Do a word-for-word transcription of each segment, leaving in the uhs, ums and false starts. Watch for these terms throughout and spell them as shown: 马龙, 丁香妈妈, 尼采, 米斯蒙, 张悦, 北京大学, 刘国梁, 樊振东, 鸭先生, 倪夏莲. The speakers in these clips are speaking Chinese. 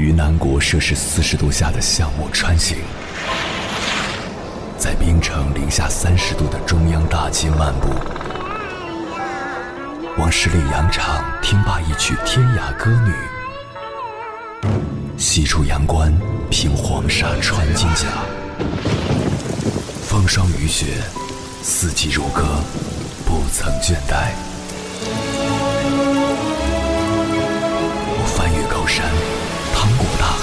于南国摄氏四十度下的巷陌穿行，在冰城零下三十度的中央大街漫步，往十里洋场听罢一曲《天涯歌女》，西出阳关，凭黄沙穿金甲，风霜雨雪，四季如歌，不曾倦怠。我翻越高山，趟过大河，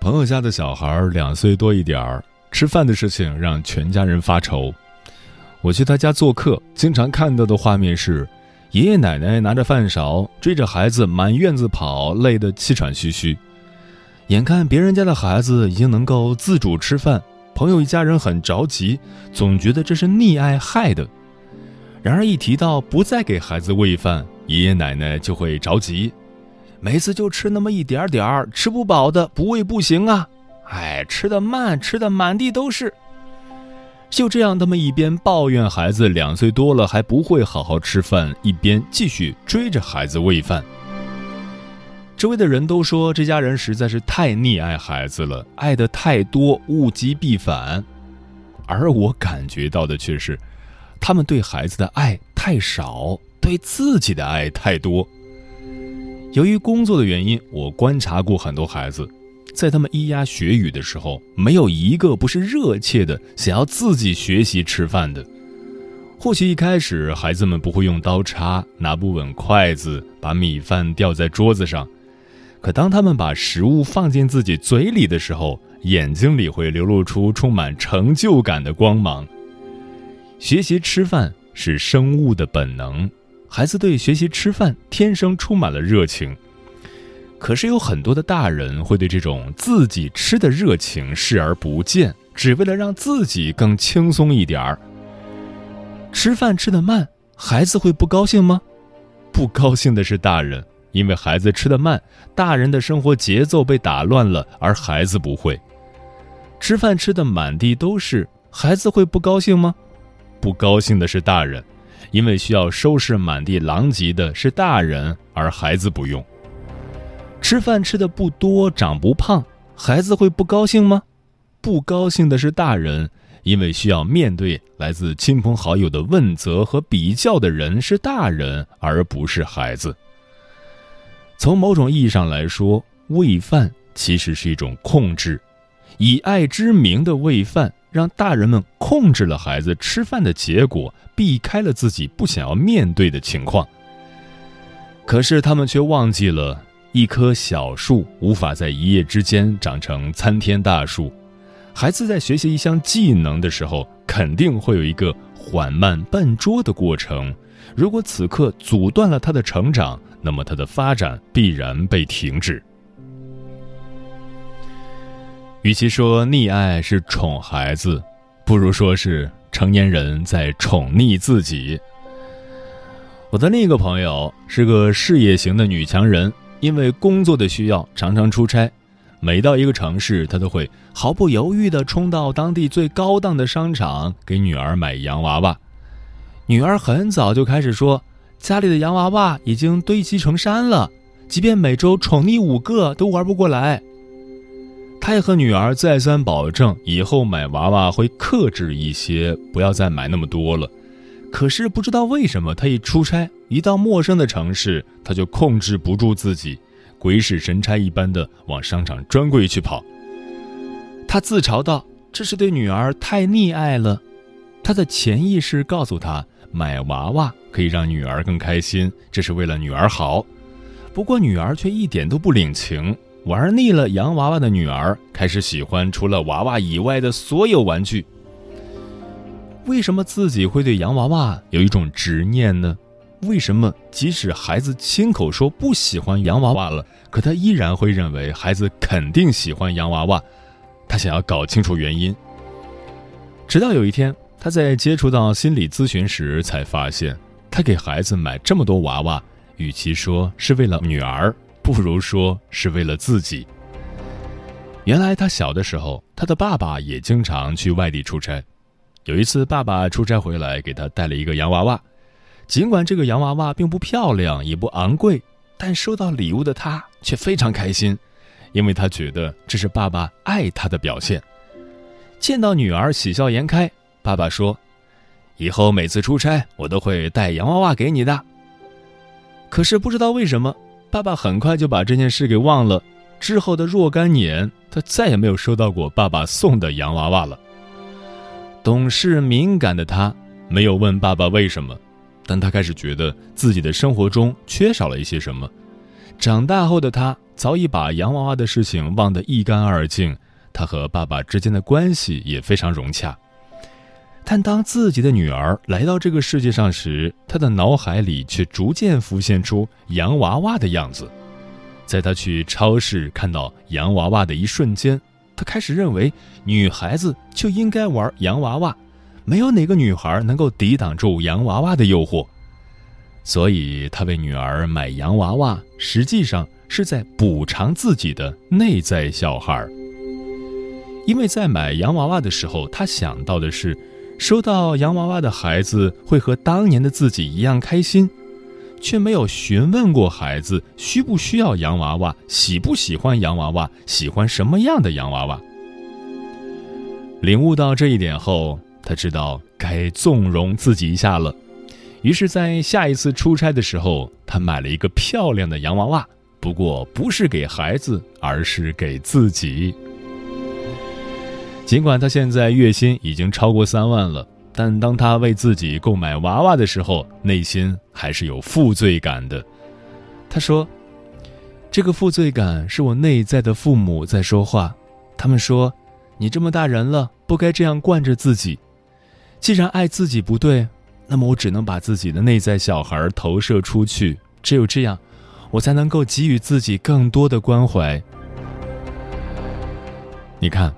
朋友家的小孩两岁多一点儿，吃饭的事情让全家人发愁。我去他家做客，经常看到的画面是爷爷奶奶拿着饭勺追着孩子满院子跑，累得气喘吁吁。眼看别人家的孩子已经能够自主吃饭，朋友一家人很着急，总觉得这是溺爱害的。然而一提到不再给孩子喂饭，爷爷奶奶就会着急，每次就吃那么一点点儿，吃不饱的不喂不行啊，哎，吃得慢，吃得满地都是。就这样，他们一边抱怨孩子两岁多了还不会好好吃饭，一边继续追着孩子喂饭。周围的人都说这家人实在是太溺爱孩子了，爱得太多，物极必反。而我感觉到的却是，他们对孩子的爱太少，对自己的爱太多。由于工作的原因，我观察过很多孩子，在他们咿呀学语的时候，没有一个不是热切的想要自己学习吃饭的。或许一开始孩子们不会用刀叉，拿不稳筷子，把米饭掉在桌子上，可当他们把食物放进自己嘴里的时候，眼睛里会流露出充满成就感的光芒。学习吃饭是生物的本能，孩子对学习吃饭天生充满了热情，可是有很多的大人会对这种自己吃的热情视而不见，只为了让自己更轻松一点儿。吃饭吃得慢，孩子会不高兴吗？不高兴的是大人，因为孩子吃得慢，大人的生活节奏被打乱了，而孩子不会。吃饭吃得满地都是，孩子会不高兴吗？不高兴的是大人，因为需要收拾满地狼藉的是大人，而孩子不用。吃饭吃的不多，长不胖，孩子会不高兴吗？不高兴的是大人，因为需要面对来自亲朋好友的问责和比较的人是大人，而不是孩子。从某种意义上来说，喂饭其实是一种控制，以爱之名的喂饭让大人们控制了孩子吃饭的结果，避开了自己不想要面对的情况。可是他们却忘记了，一棵小树无法在一夜之间长成参天大树。孩子在学习一项技能的时候，肯定会有一个缓慢笨拙的过程，如果此刻阻断了他的成长，那么他的发展必然被停止。与其说溺爱是宠孩子，不如说是成年人在宠溺自己。我的另一个朋友是个事业型的女强人，因为工作的需要常常出差，每到一个城市，她都会毫不犹豫地冲到当地最高档的商场给女儿买洋娃娃。女儿很早就开始说，家里的洋娃娃已经堆积成山了，即便每周宠溺五个都玩不过来。他也和女儿再三保证，以后买娃娃会克制一些，不要再买那么多了。可是不知道为什么，他一出差，一到陌生的城市，他就控制不住自己，鬼使神差一般的往商场专柜去跑。他自嘲道，这是对女儿太溺爱了。他的潜意识告诉他，买娃娃可以让女儿更开心，这是为了女儿好。不过女儿却一点都不领情，玩腻了洋娃娃的女儿开始喜欢除了娃娃以外的所有玩具。为什么自己会对洋娃娃有一种执念呢？为什么即使孩子亲口说不喜欢洋娃娃了，可他依然会认为孩子肯定喜欢洋娃娃？他想要搞清楚原因。直到有一天，他在接触到心理咨询时才发现，他给孩子买这么多娃娃，与其说是为了女儿，不如说是为了自己。原来他小的时候，他的爸爸也经常去外地出差。有一次，爸爸出差回来，给他带了一个洋娃娃。尽管这个洋娃娃并不漂亮，也不昂贵，但收到礼物的他却非常开心，因为他觉得这是爸爸爱他的表现。见到女儿喜笑颜开，爸爸说：“以后每次出差，我都会带洋娃娃给你的。”可是不知道为什么，爸爸很快就把这件事给忘了。之后的若干年，他再也没有收到过爸爸送的洋娃娃了。懂事敏感的他没有问爸爸为什么，但他开始觉得自己的生活中缺少了一些什么。长大后的他早已把洋娃娃的事情忘得一干二净，他和爸爸之间的关系也非常融洽。但当自己的女儿来到这个世界上时，他的脑海里却逐渐浮现出洋娃娃的样子。在他去超市看到洋娃娃的一瞬间，他开始认为女孩子就应该玩洋娃娃，没有哪个女孩能够抵挡住洋娃娃的诱惑。所以他为女儿买洋娃娃，实际上是在补偿自己的内在小孩。因为在买洋娃娃的时候，他想到的是收到洋娃娃的孩子会和当年的自己一样开心，却没有询问过孩子需不需要洋娃娃，喜不喜欢洋娃娃，喜欢什么样的洋娃娃。领悟到这一点后，他知道该纵容自己一下了。于是在下一次出差的时候，他买了一个漂亮的洋娃娃，不过不是给孩子，而是给自己。尽管他现在月薪已经超过三万了，但当他为自己购买娃娃的时候，内心还是有负罪感的。他说，这个负罪感是我内在的父母在说话，他们说，你这么大人了，不该这样惯着自己。既然爱自己不对，那么我只能把自己的内在小孩投射出去，只有这样，我才能够给予自己更多的关怀。你看，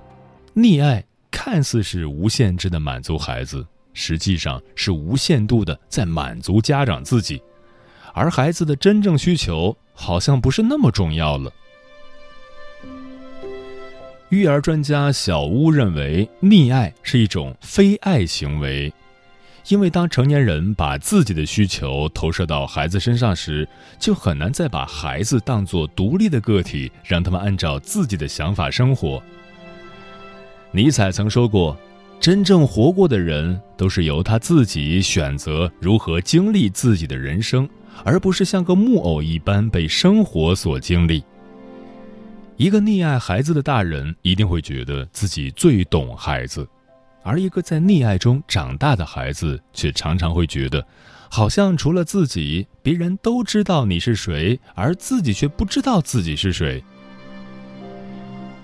溺爱看似是无限制的满足孩子，实际上是无限度的在满足家长自己，而孩子的真正需求好像不是那么重要了。育儿专家小乌认为，溺爱是一种非爱行为，因为当成年人把自己的需求投射到孩子身上时，就很难再把孩子当作独立的个体，让他们按照自己的想法生活。尼采曾说过，真正活过的人都是由他自己选择如何经历自己的人生，而不是像个木偶一般被生活所经历。一个溺爱孩子的大人一定会觉得自己最懂孩子，而一个在溺爱中长大的孩子却常常会觉得，好像除了自己，别人都知道你是谁，而自己却不知道自己是谁。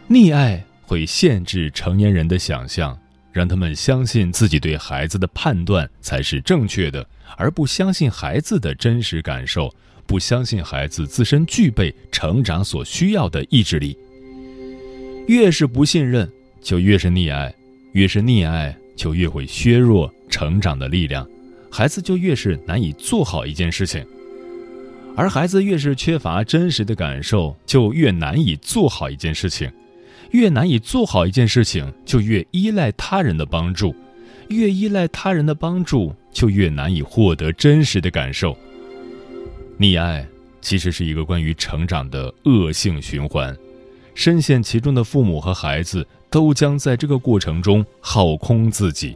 溺爱会限制成年人的想象，让他们相信自己对孩子的判断才是正确的，而不相信孩子的真实感受，不相信孩子自身具备成长所需要的意志力。越是不信任，就越是溺爱；越是溺爱，就越会削弱成长的力量，孩子就越是难以做好一件事情。而孩子越是缺乏真实的感受，就越难以做好一件事情。越难以做好一件事情，就越依赖他人的帮助，越依赖他人的帮助，就越难以获得真实的感受。溺爱其实是一个关于成长的恶性循环，深陷其中的父母和孩子都将在这个过程中耗空自己。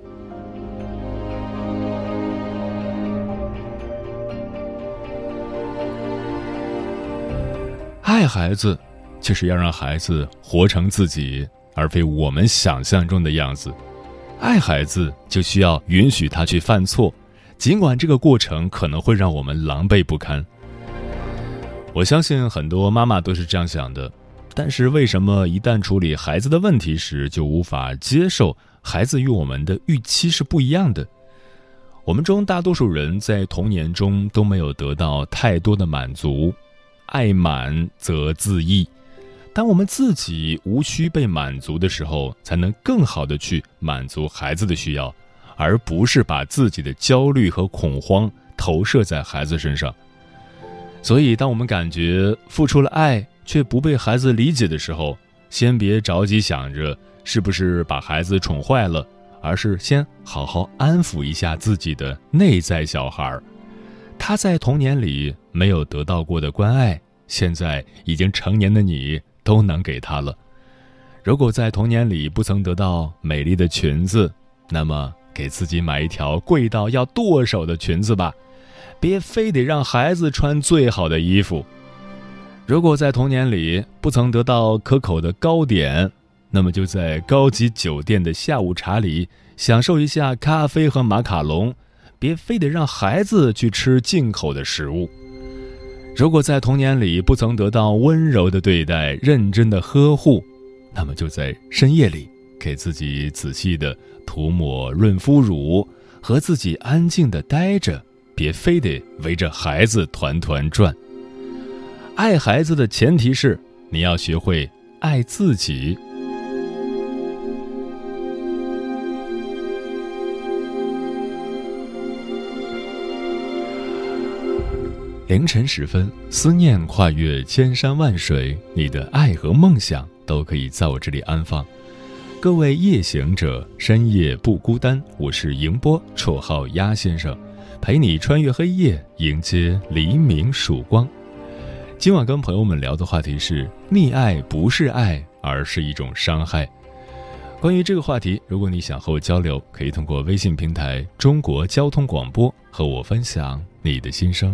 爱孩子就是要让孩子活成自己，而非我们想象中的样子。爱孩子就需要允许他去犯错，尽管这个过程可能会让我们狼狈不堪。我相信很多妈妈都是这样想的，但是为什么一旦处理孩子的问题时，就无法接受孩子与我们的预期是不一样的？我们中大多数人在童年中都没有得到太多的满足，爱满则自溢。当我们自己无需被满足的时候，才能更好地去满足孩子的需要，而不是把自己的焦虑和恐慌投射在孩子身上。所以，当我们感觉付出了爱，却不被孩子理解的时候，先别着急想着是不是把孩子宠坏了，而是先好好安抚一下自己的内在小孩。他在童年里没有得到过的关爱，现在已经成年的你都能给他了。如果在童年里不曾得到美丽的裙子，那么给自己买一条贵到要剁手的裙子吧，别非得让孩子穿最好的衣服。如果在童年里不曾得到可口的糕点，那么就在高级酒店的下午茶里享受一下咖啡和马卡龙，别非得让孩子去吃进口的食物。如果在童年里不曾得到温柔的对待、认真的呵护，那么就在深夜里给自己仔细的涂抹润肤乳，和自己安静的待着，别非得围着孩子团团转。爱孩子的前提是你要学会爱自己。凌晨时分，思念跨越千山万水，你的爱和梦想都可以在我这里安放。各位夜行者，深夜不孤单，我是迎波，绰号鸭先生，陪你穿越黑夜，迎接黎明曙光。今晚跟朋友们聊的话题是：溺爱不是爱，而是一种伤害。关于这个话题，如果你想和我交流，可以通过微信平台中国交通广播和我分享你的心声。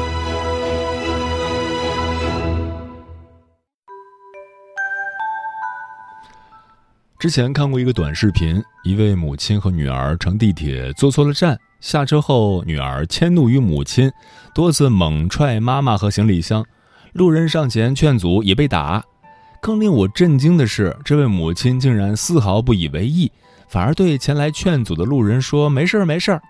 之前看过一个短视频，一位母亲和女儿乘地铁坐错了站，下车后女儿迁怒于母亲，多次猛踹妈妈和行李箱，路人上前劝阻也被打。更令我震惊的是，这位母亲竟然丝毫不以为意，反而对前来劝阻的路人说没事没事。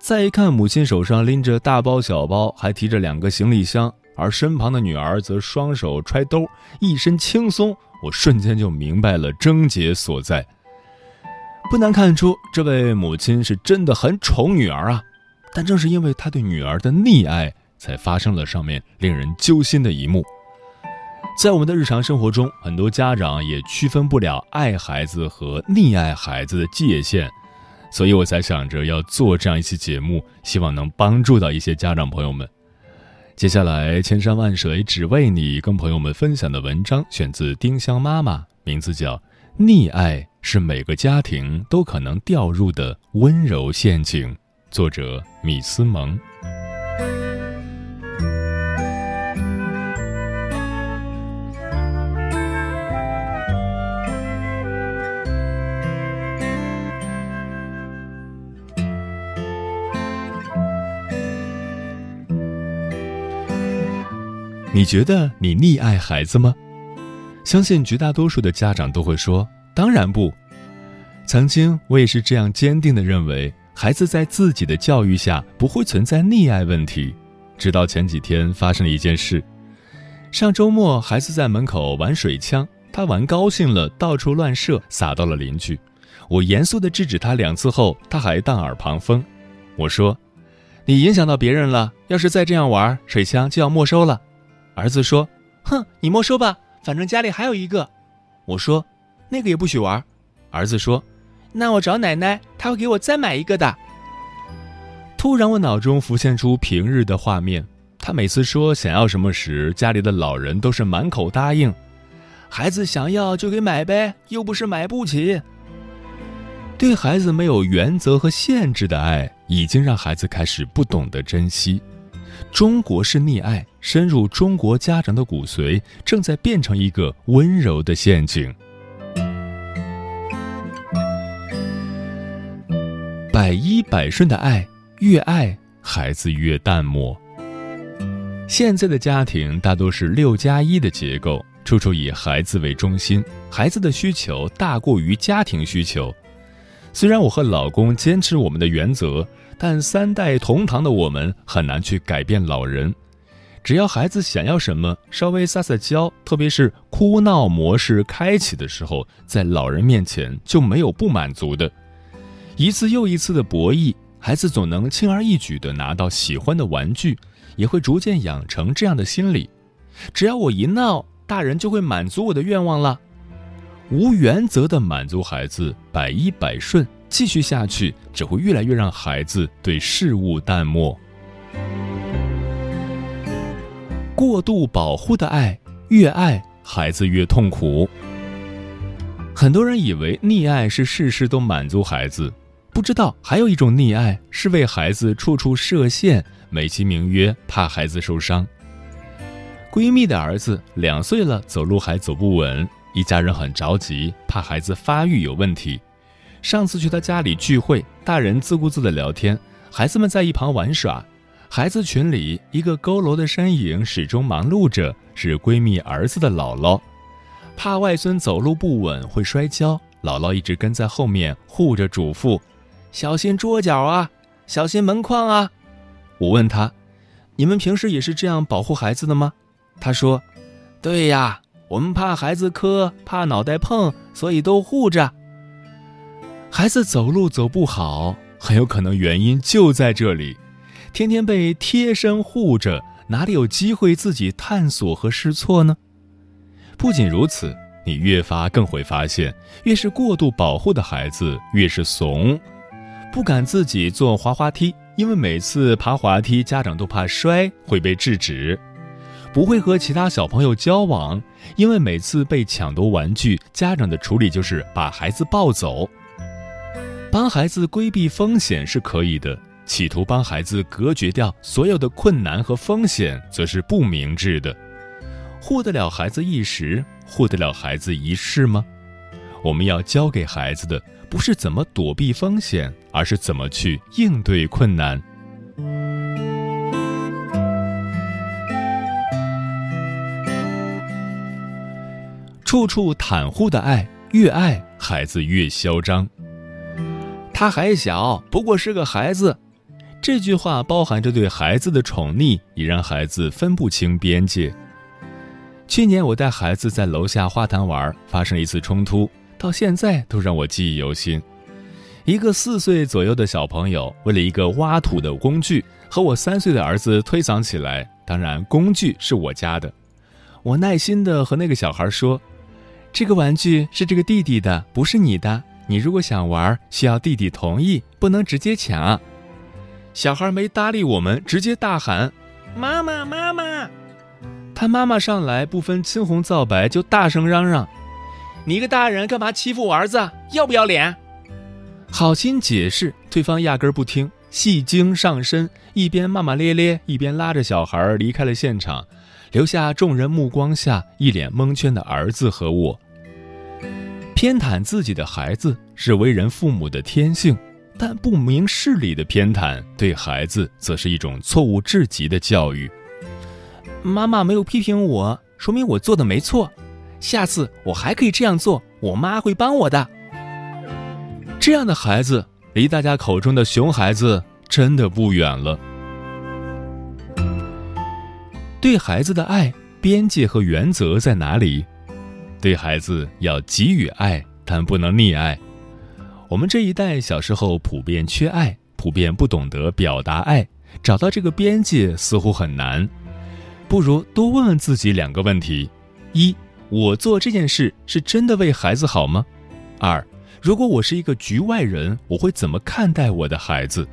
再一看，母亲手上拎着大包小包，还提着两个行李箱，而身旁的女儿则双手揣兜，一身轻松。我瞬间就明白了症结所在。不难看出，这位母亲是真的很宠女儿啊，但正是因为她对女儿的溺爱，才发生了上面令人揪心的一幕。在我们的日常生活中，很多家长也区分不了爱孩子和溺爱孩子的界限，所以我才想着要做这样一期节目，希望能帮助到一些家长朋友们。接下来，千山万水只为你跟朋友们分享的文章选自丁香妈妈，名字叫《溺爱是每个家庭都可能掉入的温柔陷阱》，作者米斯蒙。你觉得你溺爱孩子吗？相信绝大多数的家长都会说，当然不。曾经我也是这样坚定地认为，孩子在自己的教育下不会存在溺爱问题，直到前几天发生了一件事。上周末，孩子在门口玩水枪，他玩高兴了，到处乱射，撒到了邻居。我严肃地制止他两次后，他还当耳旁风。我说，你影响到别人了，要是再这样玩，水枪就要没收了。儿子说，哼，你没收吧，反正家里还有一个。我说，那个也不许玩。儿子说，那我找奶奶，她会给我再买一个的。突然我脑中浮现出平日的画面，他每次说想要什么时，家里的老人都是满口答应。孩子想要就给买呗，又不是买不起。对孩子没有原则和限制的爱，已经让孩子开始不懂得珍惜。中国式溺爱深入中国家长的骨髓，正在变成一个温柔的陷阱。百依百顺的爱，越爱孩子越淡漠。现在的家庭大多是六加一的结构，处处以孩子为中心，孩子的需求大过于家庭需求。虽然我和老公坚持我们的原则，但三代同堂的我们很难去改变老人。只要孩子想要什么，稍微撒撒娇，特别是哭闹模式开启的时候，在老人面前就没有不满足的。一次又一次的博弈，孩子总能轻而易举地拿到喜欢的玩具，也会逐渐养成这样的心理：只要我一闹，大人就会满足我的愿望了。无原则的满足孩子，百依百顺，继续下去只会越来越让孩子对事物淡漠。过度保护的爱，越爱孩子越痛苦。很多人以为溺爱是事事都满足孩子，不知道还有一种溺爱是为孩子处处设限，美其名曰怕孩子受伤。闺蜜的儿子两岁了，走路还走不稳，一家人很着急，怕孩子发育有问题。上次去他家里聚会，大人自顾自地聊天，孩子们在一旁玩耍。孩子群里一个佝偻的身影始终忙碌着，是闺蜜儿子的姥姥。怕外孙走路不稳会摔跤，姥姥一直跟在后面护着，嘱咐小心桌角啊，小心门框啊。我问他，你们平时也是这样保护孩子的吗？他说，对呀，我们怕孩子磕，怕脑袋碰，所以都护着。孩子走路走不好，很有可能原因就在这里，天天被贴身护着，哪里有机会自己探索和试错呢？不仅如此，你越发更会发现，越是过度保护的孩子越是怂，不敢自己坐滑滑梯，因为每次爬滑梯家长都怕摔，会被制止。不会和其他小朋友交往，因为每次被抢夺玩具，家长的处理就是把孩子抱走。帮孩子规避风险是可以的，企图帮孩子隔绝掉所有的困难和风险，则是不明智的。护得了孩子一时，护得了孩子一世吗？我们要教给孩子的，不是怎么躲避风险，而是怎么去应对困难。处处袒护的爱，越爱孩子越嚣张。他还小，不过是个孩子，这句话包含着对孩子的宠溺，也让孩子分不清边界。去年我带孩子在楼下花坛玩，发生一次冲突，到现在都让我记忆犹新。一个四岁左右的小朋友为了一个挖土的工具和我三岁的儿子推搡起来，当然工具是我家的。我耐心地和那个小孩说，这个玩具是这个弟弟的，不是你的，你如果想玩需要弟弟同意，不能直接抢。小孩没搭理我们，直接大喊妈妈妈妈。他妈妈上来不分青红皂白就大声嚷嚷，你一个大人干嘛欺负我儿子，要不要脸？好心解释，对方压根不听，戏精上身，一边骂骂咧咧，一边拉着小孩离开了现场，留下众人目光下一脸蒙圈的儿子和我。偏袒自己的孩子是为人父母的天性，但不明事理的偏袒对孩子则是一种错误至极的教育。妈妈没有批评我，说明我做的没错，下次我还可以这样做，我妈会帮我的。这样的孩子离大家口中的熊孩子真的不远了。对孩子的爱，边界和原则在哪里？对孩子要给予爱，但不能溺爱。我们这一代小时候普遍缺爱，普遍不懂得表达爱，找到这个边界似乎很难。不如多问问自己两个问题：一，我做这件事是真的为孩子好吗？二，如果我是一个局外人，我会怎么看待我的孩子？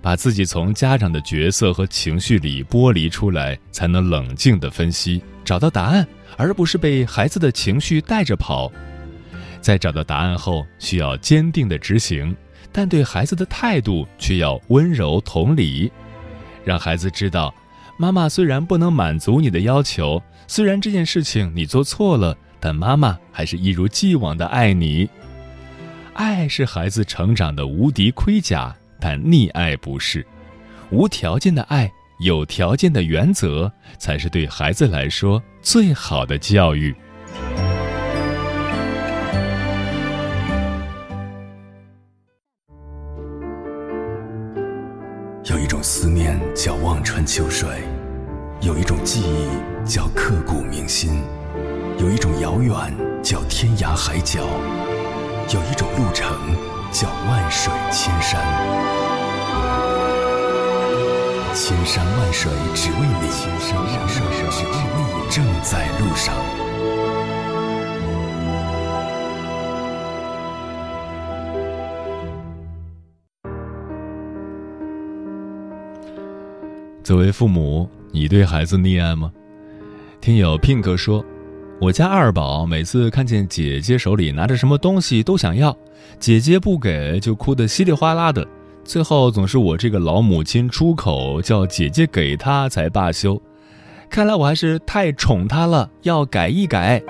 把自己从家长的角色和情绪里剥离出来，才能冷静地分析，找到答案，而不是被孩子的情绪带着跑。在找到答案后，需要坚定的执行，但对孩子的态度却要温柔同理，让孩子知道，妈妈虽然不能满足你的要求，虽然这件事情你做错了，但妈妈还是一如既往的爱你。爱是孩子成长的无敌盔甲，但溺爱不是。无条件的爱，有条件的原则，才是对孩子来说最好的教育。有一种思念叫望穿秋水，有一种记忆叫刻骨铭心，有一种遥远叫天涯海角，有一种路程叫万水千山。千山万水只为你，千山万水只为你，正在路上。作为父母，你对孩子溺爱吗？听友 Pink 说，我家二宝每次看见姐姐手里拿着什么东西都想要，姐姐不给就哭得稀里哗啦的，最后总是我这个老母亲出口叫姐姐给她才罢休。看来我还是太宠她了，要改一改。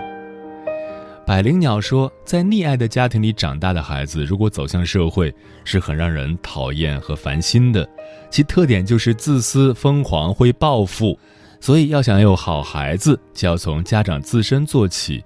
百灵鸟说，在溺爱的家庭里长大的孩子，如果走向社会，是很让人讨厌和烦心的，其特点就是自私、疯狂、会报复。所以要想有好孩子，就要从家长自身做起。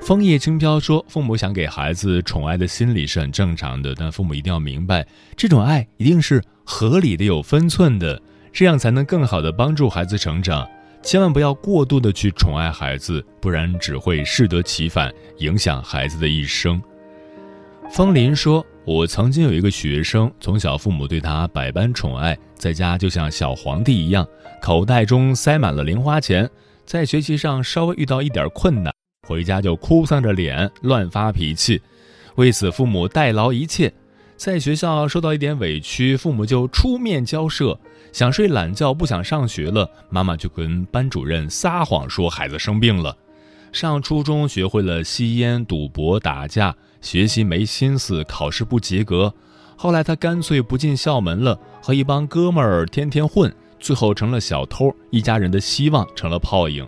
枫叶轻飘说，父母想给孩子宠爱的心理是很正常的，但父母一定要明白，这种爱一定是合理的、有分寸的，这样才能更好的帮助孩子成长。千万不要过度的去宠爱孩子，不然只会适得其反，影响孩子的一生。枫林说，我曾经有一个学生，从小父母对他百般宠爱，在家就像小皇帝一样，口袋中塞满了零花钱，在学习上稍微遇到一点困难，回家就哭丧着脸乱发脾气，为此父母代劳一切。在学校受到一点委屈，父母就出面交涉，想睡懒觉不想上学了，妈妈就跟班主任撒谎说孩子生病了。上初中学会了吸烟、赌博、打架，学习没心思，考试不及格。后来他干脆不进校门了，和一帮哥们儿天天混，最后成了小偷，一家人的希望成了泡影。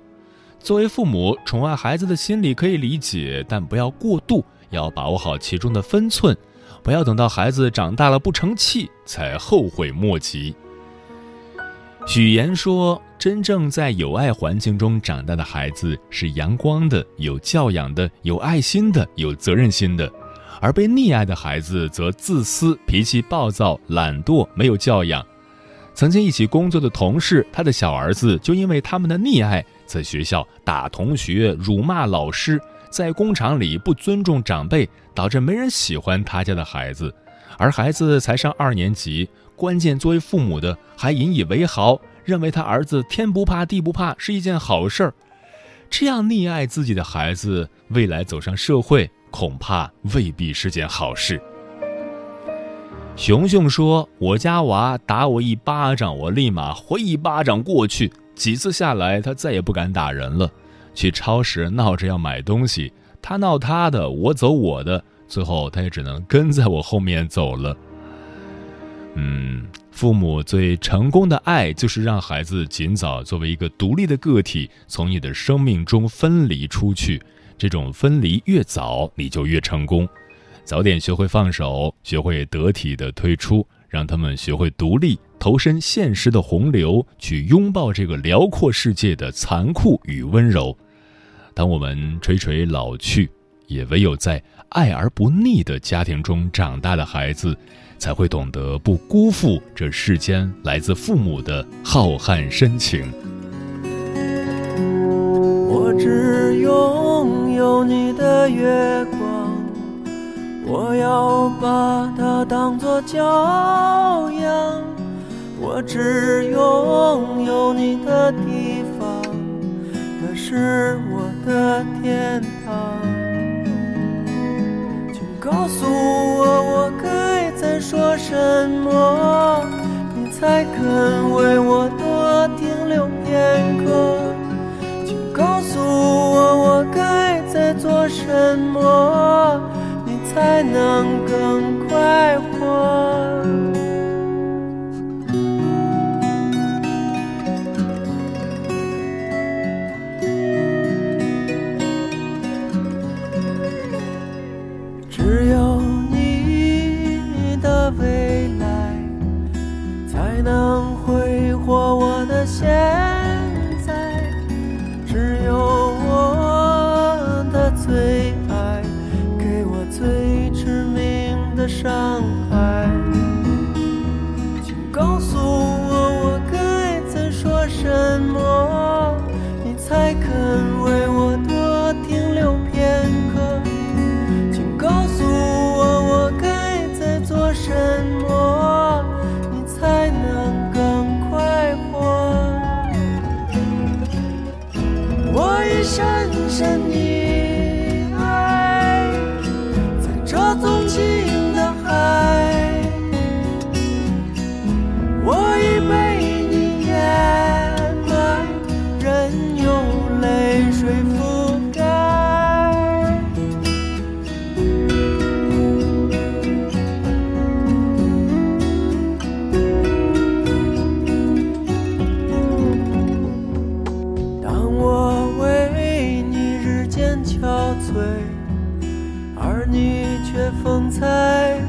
作为父母，宠爱孩子的心理可以理解，但不要过度，要把握好其中的分寸，不要等到孩子长大了不成器才后悔莫及。许岩说，真正在有爱环境中长大的孩子是阳光的、有教养的、有爱心的、有责任心的，而被溺爱的孩子则自私、脾气暴躁、懒惰、没有教养。曾经一起工作的同事，他的小儿子就因为他们的溺爱，在学校打同学、辱骂老师，在工厂里不尊重长辈，导致没人喜欢他家的孩子。而孩子才上二年级，关键作为父母的还引以为豪，认为他儿子天不怕地不怕是一件好事儿。这样溺爱自己的孩子，未来走上社会恐怕未必是件好事。熊熊说，我家娃打我一巴掌，我立马回一巴掌过去，几次下来他再也不敢打人了。去超市闹着要买东西，他闹他的，我走我的，最后他也只能跟在我后面走了。嗯，父母最成功的爱，就是让孩子尽早作为一个独立的个体，从你的生命中分离出去。这种分离越早，你就越成功。早点学会放手，学会得体的退出，让他们学会独立，投身现实的洪流，去拥抱这个辽阔世界的残酷与温柔。当我们垂垂老去，也唯有在爱而不腻的家庭中长大的孩子，才会懂得不辜负这世间来自父母的浩瀚深情。我只拥有你的月光，我要把它当作骄阳。我只拥有你的地方，那是我的天堂。告诉我，我该再说什么，你才肯为我多停留片刻？请告诉我。沉默，你才能更快活。只有你的未来，才能挥霍我的现在。只有我的最爱，给我最致命的伤害。请告诉我，我该曾说什么，你才肯为我多停留片刻。请告诉我，我该在做什么，你才能更快活。我已深深溺爱在这纵情的海，我已被你掩埋，任由泪水覆盖。当我为你日渐憔悴，而你却风采